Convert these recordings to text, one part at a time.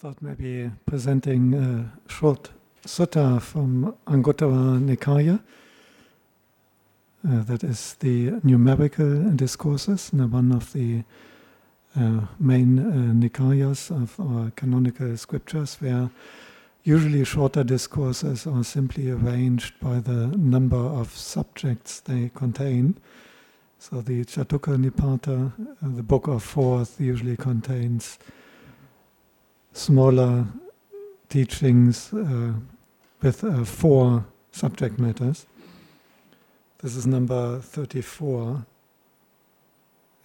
Thought maybe presenting a short sutta from Anguttara Nikāya, that is the numerical discourses, one of the main Nikayas of our canonical scriptures, where usually shorter discourses are simply arranged by the number of subjects they contain. So the Chatukka Nipata, the Book of Fourth, usually contains smaller teachings with four subject matters. This is number 34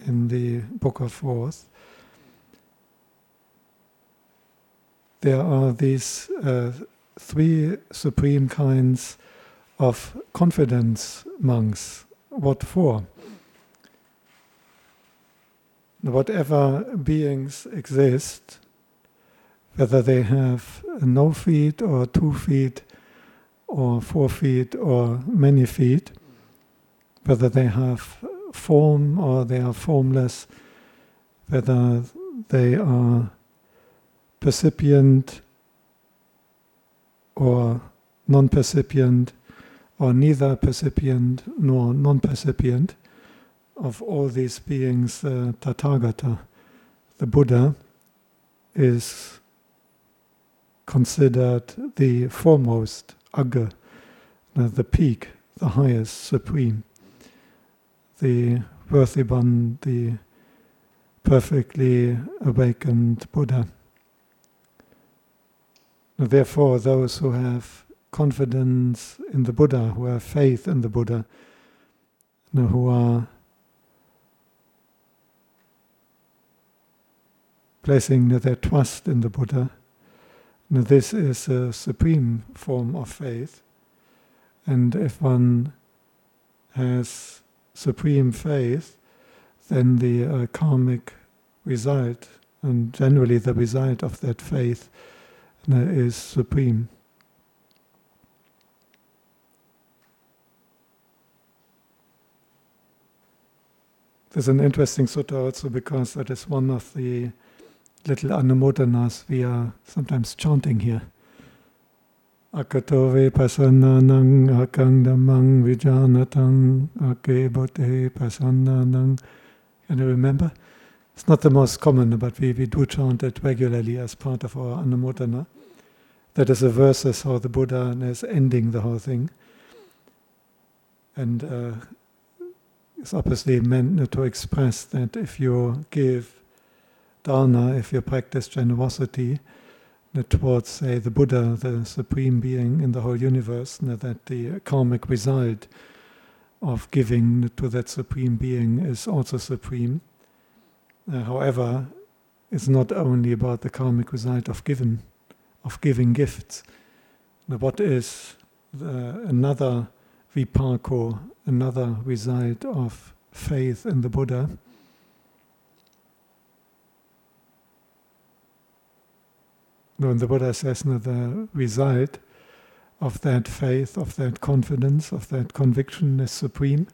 in the Book of Fourth. There are these three supreme kinds of confidence monks. What for? Whatever beings exist, whether they have no feet or 2 feet or 4 feet or many feet, whether they have form or they are formless, whether they are percipient or non-percipient or neither percipient nor non-percipient, of all these beings, Tathagata, the Buddha, is considered the foremost, Agga, the peak, the highest, supreme, the worthy one, the perfectly awakened Buddha. Therefore, those who have confidence in the Buddha, who have faith in the Buddha, who are placing their trust in the Buddha, this is a supreme form of faith. And if one has supreme faith, then the karmic result, and generally the result of that faith, is supreme. There's an interesting sutta also because that is one of the little Anumotanas we are sometimes chanting here. Akatove pasananang, akangdamang, vijanatang, akebote pasananang. Can you remember? It's not the most common, but we do chant it regularly as part of our Anumotana. That is a verse as how the Buddha is ending the whole thing. And it's obviously meant to express that if you give Dana, if you practice generosity towards, say, the Buddha, the Supreme Being in the whole universe, that the karmic result of giving to that Supreme Being is also supreme. However, it's not only about the karmic result of giving gifts. What is another vipako, another result of faith in the Buddha? When the Buddha says the result of that faith, of that confidence, of that conviction is supreme,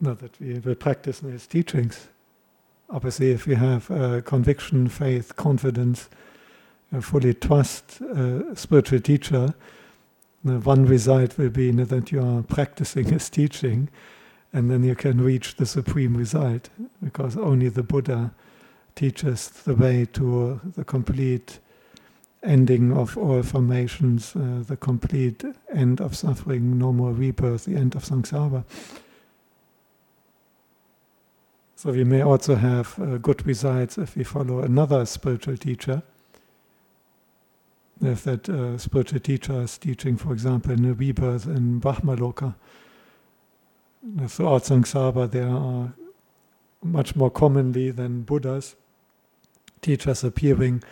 not that we will practice in his teachings. Obviously, if we have conviction, faith, confidence, fully trust a spiritual teacher, one result will be that you are practicing his teaching, and then you can reach the supreme result, because only the Buddha teaches the way to the complete ending of all formations, the complete end of suffering, no more rebirth, the end of Sangsabha. So we may also have good results if we follow another spiritual teacher. If that spiritual teacher is teaching, for example, in a rebirth in Brahmaloka, throughout Sangsabha there are much more commonly than Buddhas, teachers appearing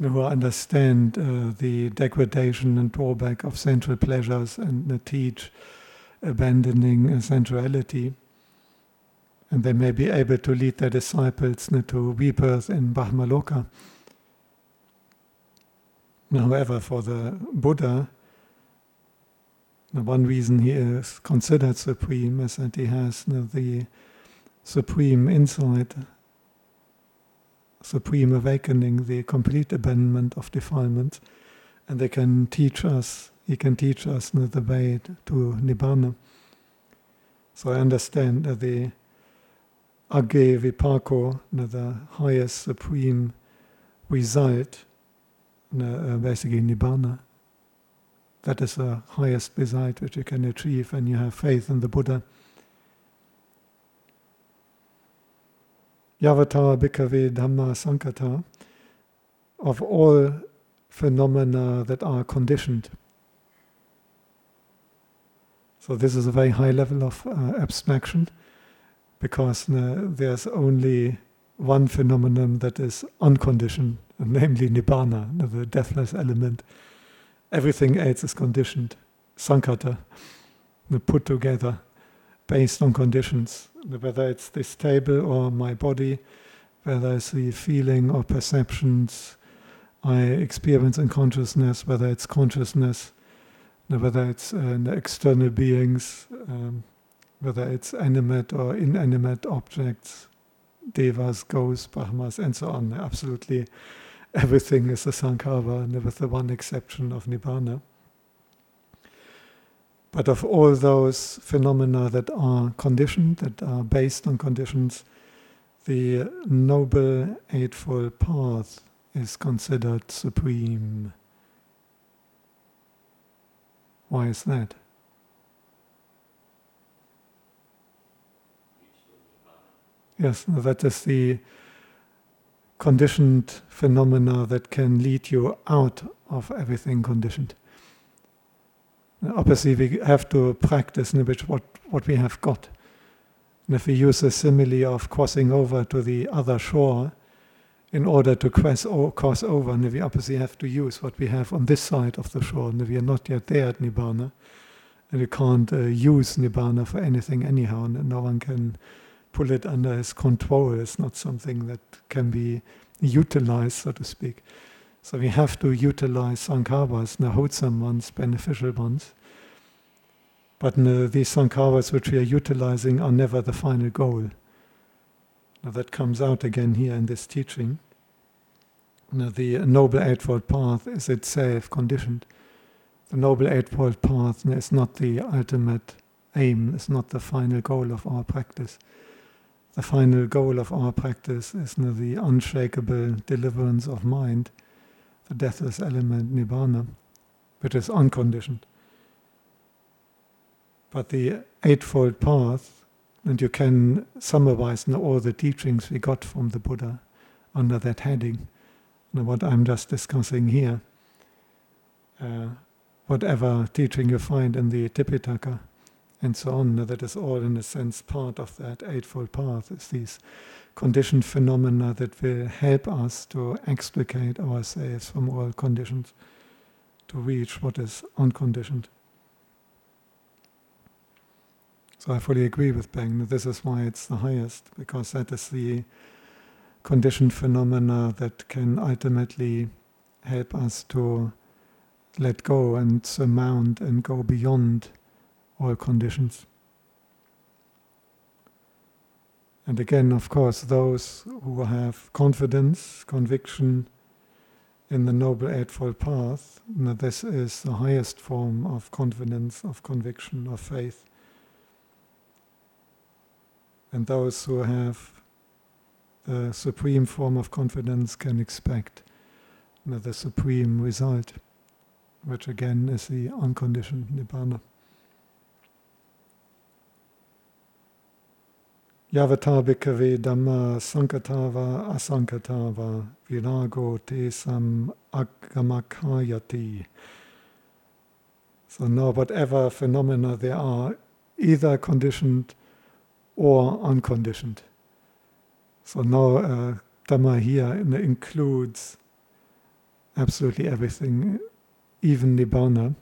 who understand the degradation and drawback of sensual pleasures and teach abandoning sensuality. And they may be able to lead their disciples to rebirth in Brahmaloka. However, for the Buddha, the one reason he is considered supreme is that he has the supreme insight supreme awakening, the complete abandonment of defilement, and they can teach us, he can teach us the way to Nibbāna. So I understand that the Agga vipako, the highest supreme result, basically Nibbāna. That is the highest result which you can achieve when you have faith in the Buddha. Yavatā Bhikkhavi Dhamma Sankata, of all phenomena that are conditioned. So this is a very high level of abstraction, because there's only one phenomenon that is unconditioned, namely Nibbāna, the deathless element. Everything else is conditioned, Sankata, put together, based on conditions, whether it's this table or my body, whether it's the feeling or perceptions I experience in consciousness, whether it's consciousness, whether it's external beings, whether it's animate or inanimate objects, devas, ghosts, brahmas, and so on. Absolutely everything is a sankhara, with the one exception of Nibbāna. But of all those phenomena that are conditioned, that are based on conditions, the Noble Eightfold Path is considered supreme. Why is that? Yes, that is the conditioned phenomena that can lead you out of everything conditioned. Obviously, we have to practice what we have got. And if we use the simile of crossing over to the other shore, in order to cross over, we obviously have to use what we have on this side of the shore. We are not yet there at Nibbāna, and we can't use Nibbāna for anything anyhow. And no one can pull it under his control. It's not something that can be utilized, so to speak. So we have to utilize sankharas, wholesome ones, beneficial ones. But these sankharas which we are utilizing are never the final goal. Now that comes out again here in this teaching. Now the Noble Eightfold Path is itself conditioned. The Noble Eightfold Path is not the ultimate aim, it's not the final goal of our practice. The final goal of our practice is the unshakable deliverance of mind, the deathless element, Nibbāna, which is unconditioned. But the Eightfold Path, and you can summarize all the teachings we got from the Buddha under that heading, what I'm just discussing here, whatever teaching you find in the Tipitaka, and so on, that is all in a sense part of that Eightfold Path, is these conditioned phenomena that will help us to extricate ourselves from all conditions, to reach what is unconditioned. So I fully agree with Bang that this is why it's the highest, because that is the conditioned phenomena that can ultimately help us to let go and surmount and go beyond all conditions. And again, of course, those who have confidence, conviction in the Noble Eightfold Path, this is the highest form of confidence, of conviction, of faith. And those who have the supreme form of confidence can expect the supreme result, which again is the unconditioned Nibbāna. Yavatā bhikkave dhamma sankatāva asankatāva virago tesam aggamakāyati. So now whatever phenomena there are, either conditioned or unconditioned. So now Dhamma here includes absolutely everything, even Nibbāna.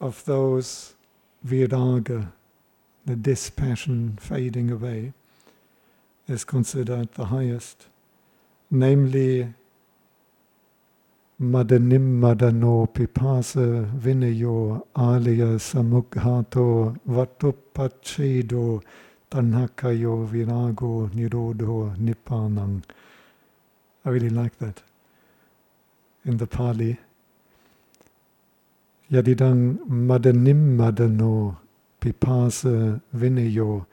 Of those viraga, the dispassion fading away, is considered the highest. Namely, Madanim Madano Pipasa Vinayo alaya samukhato vatupachedo Tanhakayo, Virago, Nirodo, Nipanang. I really like that. In the Pali, Yadidang Madanim Madano, Pipasa, Vinayo,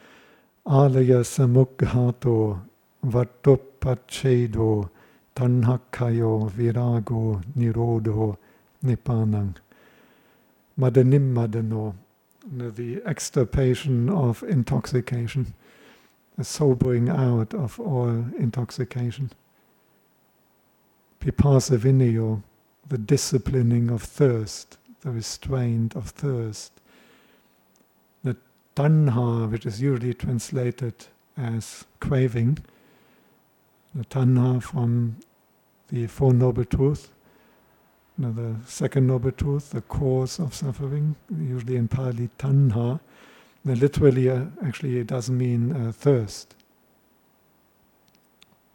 alaya samukhato, vatopachedo, tanhakayo, virago, nirodo, nipanang. Madanim madano, the extirpation of intoxication, the sobering out of all intoxication. Pipasa vinayo, the disciplining of thirst, the restraint of thirst. Tanha, which is usually translated as craving, the Tanha from the Four Noble Truths, the Second Noble Truth, the cause of suffering, usually in Pali, Tanha. Now, literally, actually, it doesn't mean thirst.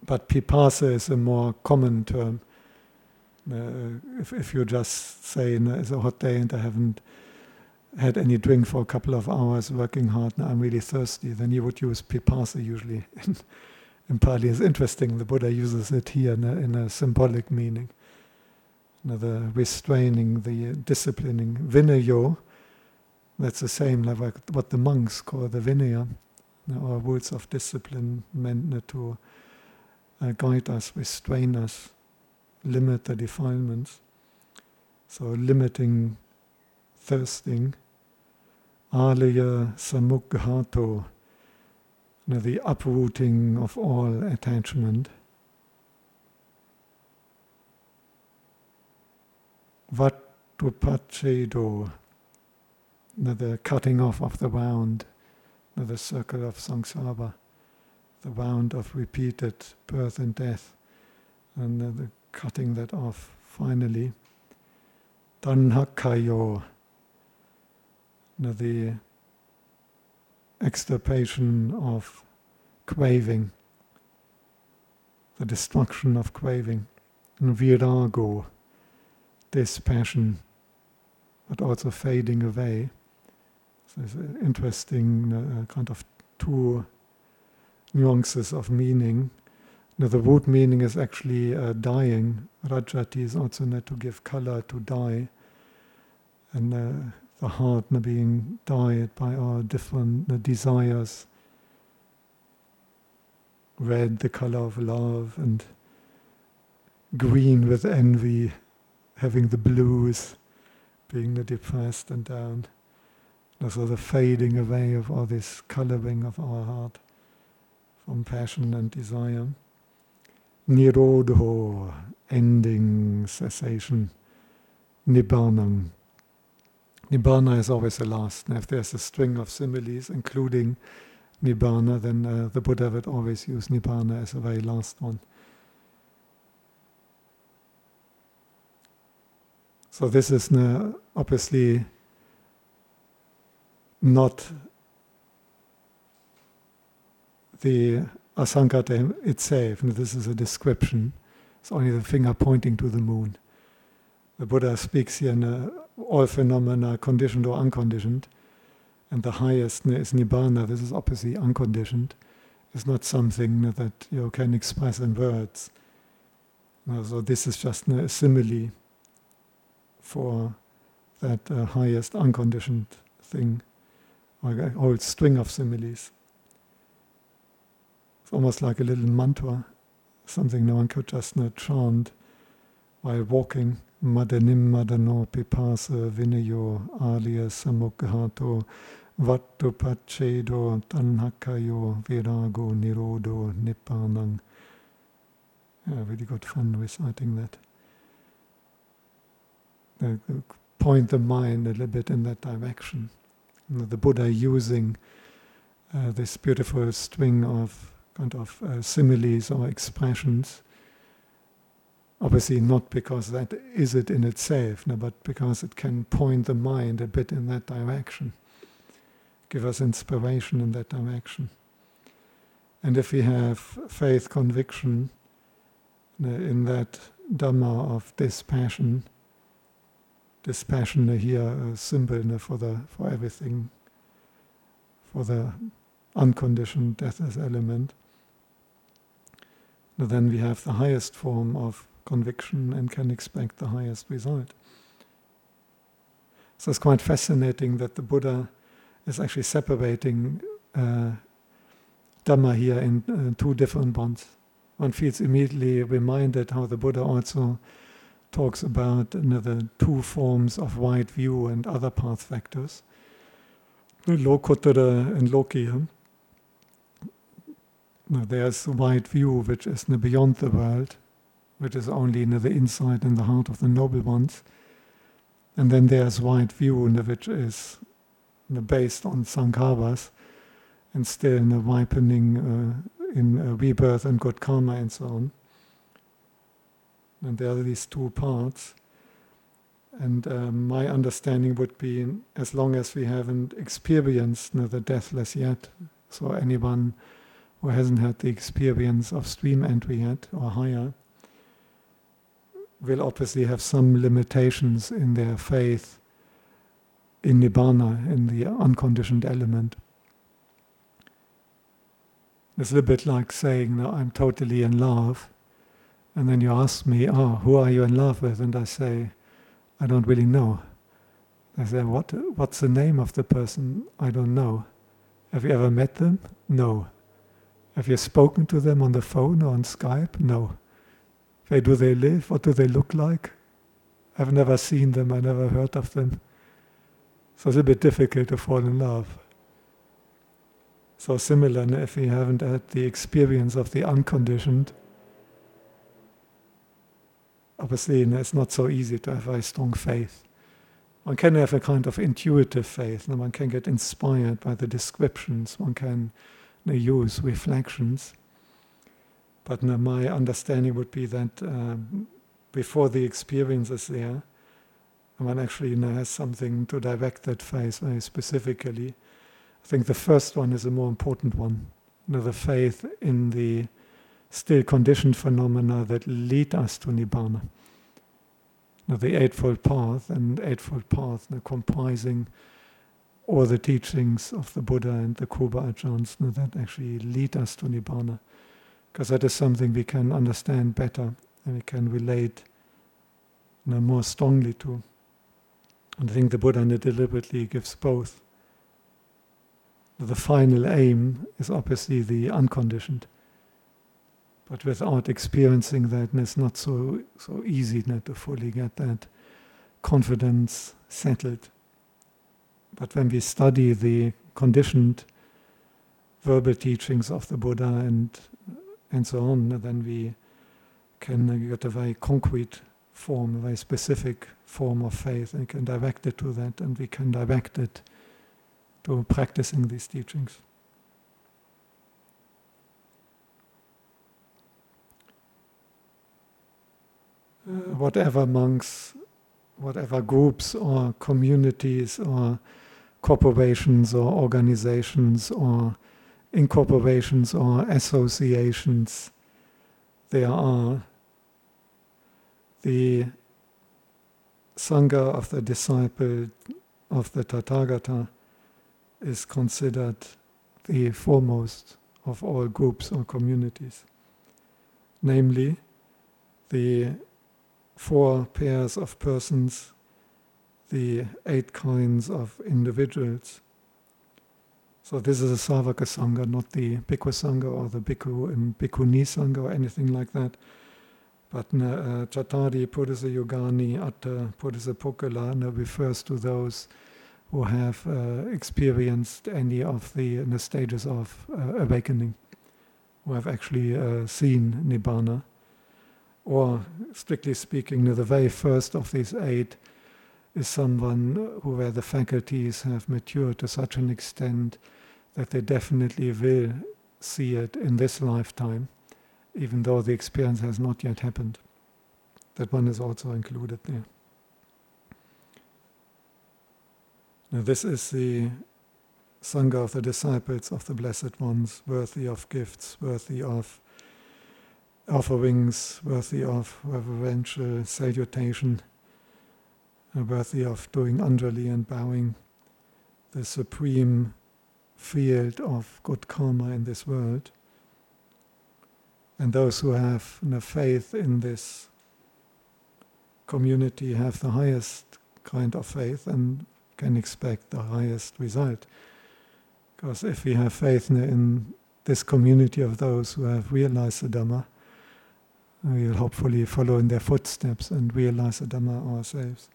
But Pipasa is a more common term. If you just say, it's a hot day and I haven't had any drink for a couple of hours, working hard, now I'm really thirsty, then you would use pipasa usually in Pali. It's interesting, the Buddha uses it here in a symbolic meaning. Now the restraining, the disciplining. Vinayo, that's the same like what the monks call the vinaya, or words of discipline meant to guide us, restrain us, limit the defilements. So limiting thirsting, alaya samukhato, the uprooting of all attachment, vatupachedo, the cutting off of the wound, the circle of Sangsabha, the wound of repeated birth and death, and the cutting that off finally, tanhakayo, the extirpation of craving, the destruction of craving, and virago, dispassion, but also fading away. So it's an interesting kind of two nuances of meaning. Now the root meaning is actually dying. Rajati is also meant to give color, to dye, and the heart being dyed by our different desires. Red, the color of love, and green with envy, having the blues, being depressed and down. So the fading away of all this coloring of our heart from passion and desire. Nirodo, ending, cessation. Nibbāna. Nibbāna is always the last. Now, if there's a string of similes, including Nibbāna, then the Buddha would always use Nibbāna as the very last one. So this is obviously not the Sankata itself. This is a description. It's only the finger pointing to the moon. The Buddha speaks here in all phenomena, conditioned or unconditioned, and the highest is Nibbāna. This is obviously unconditioned. It's not something that you can express in words. So this is just a simile for that highest unconditioned thing, or a whole string of similes. It's almost like a little mantra, something no one could just chant while walking. Madanim Madano Pipasa Vinayo Alaya Samukhato Vatupachedo Tanhakayo Virago Nirodo Nipanang. Yeah, really good fun reciting that. Point the mind a little bit in that direction. The Buddha using this beautiful string of kind of similes or expressions. Obviously not because that is it in itself, but because it can point the mind a bit in that direction, give us inspiration in that direction. And if we have faith, conviction in that Dhamma of dispassion, dispassion here a symbol for everything, for the unconditioned death as element. But then we have the highest form of conviction and can expect the highest result. So it's quite fascinating that the Buddha is actually separating Dhamma here in two different bonds. One feels immediately reminded how the Buddha also talks about the two forms of wide view and other path vectors, Lokottara and Lokiya. There's the wide view, which is beyond the world, which is only the insight and the heart of the noble ones. And then there's wide view, which is based on sankharas, and still ripening in rebirth and good karma and so on. And there are these two parts. And my understanding would be, as long as we haven't experienced the deathless yet, so anyone who hasn't had the experience of stream entry yet, or higher, will obviously have some limitations in their faith in Nibbāna, in the unconditioned element. It's a little bit like saying, no, I'm totally in love, and then you ask me, who are you in love with? And I say, I don't really know. They say, what's the name of the person? I don't know. Have you ever met them? No. Have you spoken to them on the phone or on Skype? No. Where do they live? What do they look like? I've never seen them, I never heard of them. So it's a bit difficult to fall in love. So similar, if we haven't had the experience of the unconditioned, obviously it's not so easy to have very strong faith. One can have a kind of intuitive faith, and one can get inspired by the descriptions, one can use reflections. But my understanding would be that before the experience is there, one actually has something to direct that faith very specifically. I think the first one is a more important one. The faith in the still conditioned phenomena that lead us to Nibbāna. The Eightfold Path, comprising all the teachings of the Buddha and the Kuba Ajahns that actually lead us to Nibbāna. Because that is something we can understand better and we can relate more strongly to. And I think the Buddha deliberately gives both. The final aim is obviously the unconditioned. But without experiencing that, it's not so easy to fully get that confidence settled. But when we study the conditioned verbal teachings of the Buddha and so on, then we can get a very concrete form, a very specific form of faith, and can direct it to that, and we can direct it to practicing these teachings. Whatever monks, whatever groups or communities or corporations or organizations or incorporations or associations there are, the Sangha of the disciple of the Tathagata is considered the foremost of all groups or communities. Namely, the 4 pairs of persons, the 8 kinds of individuals. So this is a Sāvaka Sangha, not the Bhikkhu Sangha or the Bhikkhu and Bhikkhuni Sangha or anything like that. But Chattari, Purisa, Yogani, Atta, Purisa, Pokala refers to those who have experienced any of the stages of awakening, who have actually seen Nibbāna. Or, strictly speaking, the very first of these 8 is someone where the faculties have matured to such an extent that they definitely will see it in this lifetime, even though the experience has not yet happened. That one is also included there. Now, this is the Sangha of the disciples of the Blessed Ones, worthy of gifts, worthy of offerings, worthy of reverential salutation, worthy of doing anjali and bowing, the supreme field of good karma in this world. And those who have enough faith in this community have the highest kind of faith and can expect the highest result. Because if we have faith in this community of those who have realized the Dhamma, we will hopefully follow in their footsteps and realize the Dhamma ourselves.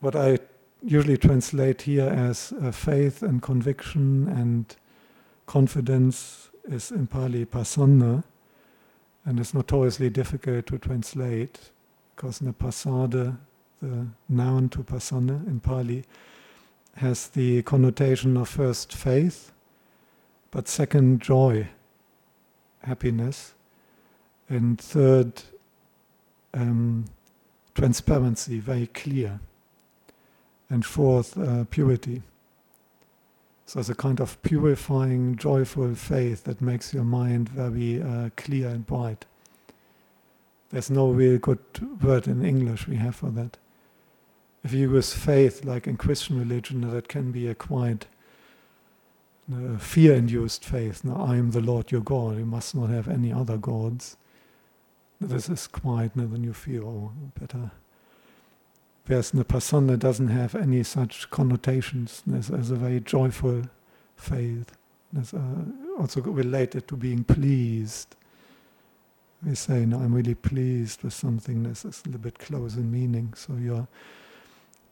What I usually translate here as faith and conviction and confidence is in Pali pasana, and it's notoriously difficult to translate because napasada, the noun to pasana in Pali, has the connotation of first faith, but second joy, happiness, and third transparency, very clear, and fourth purity. So it's a kind of purifying, joyful faith that makes your mind very clear and bright. There's no real good word in English we have for that. If you use faith, like in Christian religion, that can be a quite fear-induced faith. Now, I am the Lord your God, you must not have any other gods. This is quite, then you feel, oh, better. Whereas Vipassana doesn't have any such connotations. There's a very joyful faith. There's also related to being pleased. We say, no, I'm really pleased with something. This is a little bit close in meaning. So you're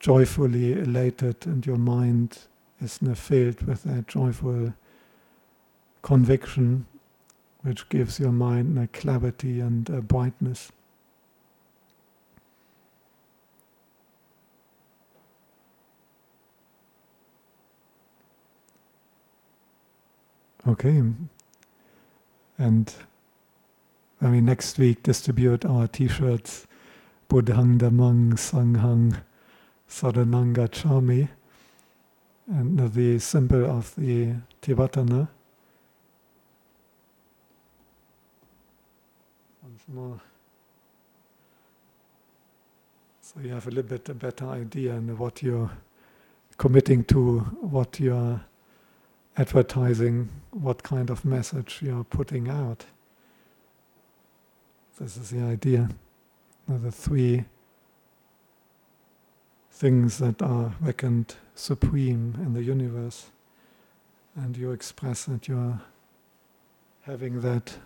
joyfully elated and your mind is filled with that joyful conviction which gives your mind a clarity and a brightness. Okay, and when we next week distribute our t-shirts, Buddhangdamang Sanghang Saranang Gacchami, and the symbol of the Tivatana. Once more. So you have a little bit a better idea in what you're committing to, what you're advertising, what kind of message you are putting out. This is the idea. Now the three things that are reckoned supreme in the universe, and you express that you are having that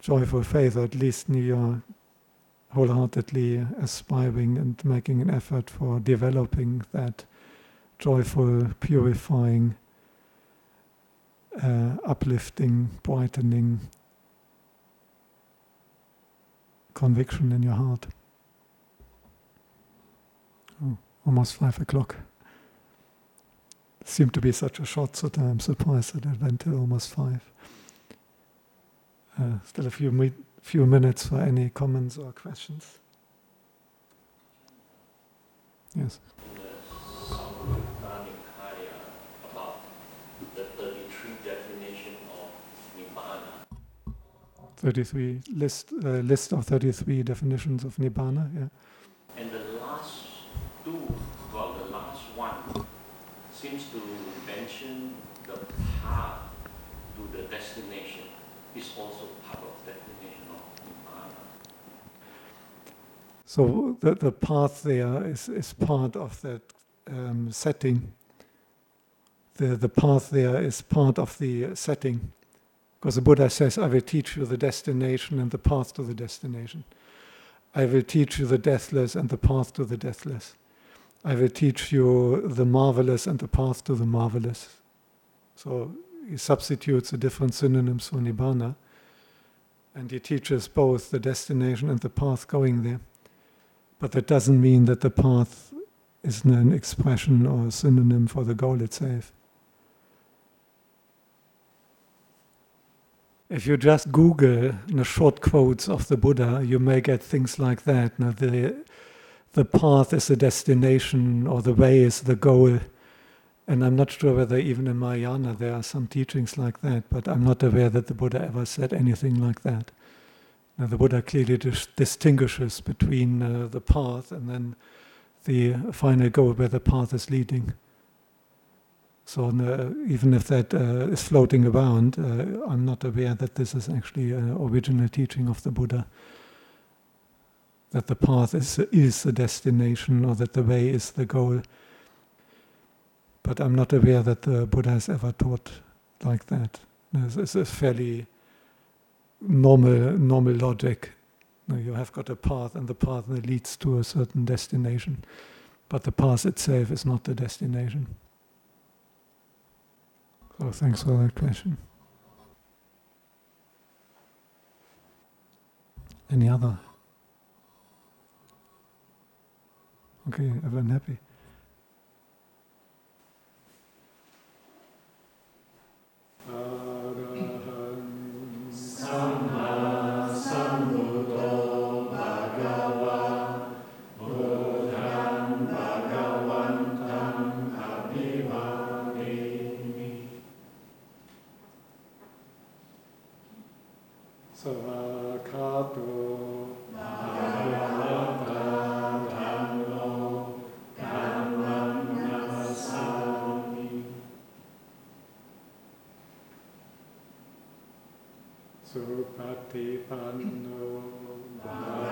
joyful faith, or at least you are wholeheartedly aspiring and making an effort for developing that joyful, purifying, uplifting, brightening conviction in your heart. Oh, almost 5 o'clock. It seemed to be such a short sutta. I'm surprised that it went till almost 5. Still a few minutes for any comments or questions. Yes. List of 33 definitions of Nibbāna, yeah. And the last two, the last one, seems to mention the path to the destination is also part of the definition of Nibbāna. So the path there is part of that setting. The path there is part of the setting. Because the Buddha says, I will teach you the destination and the path to the destination. I will teach you the deathless and the path to the deathless. I will teach you the marvelous and the path to the marvelous. So he substitutes the different synonyms for Nibbāna, and he teaches both the destination and the path going there. But that doesn't mean that the path is an expression or a synonym for the goal itself. If you just Google short quotes of the Buddha, you may get things like that. Now, the path is the destination, or the way is the goal. And I'm not sure whether even in Mahayana there are some teachings like that, but I'm not aware that the Buddha ever said anything like that. Now, the Buddha clearly distinguishes between the path and then the final goal where the path is leading. So even if that is floating around, I'm not aware that this is actually an original teaching of the Buddha, that the path is the destination, or that the way is the goal. But I'm not aware that the Buddha has ever taught like that. It's a fairly normal logic. You have got a path, and the path leads to a certain destination. But the path itself is not the destination. So thanks for that question. Any other? Okay, everyone happy? Arahant Samma Sambuddho. Sankata Madano Dhammanasami Supatipanno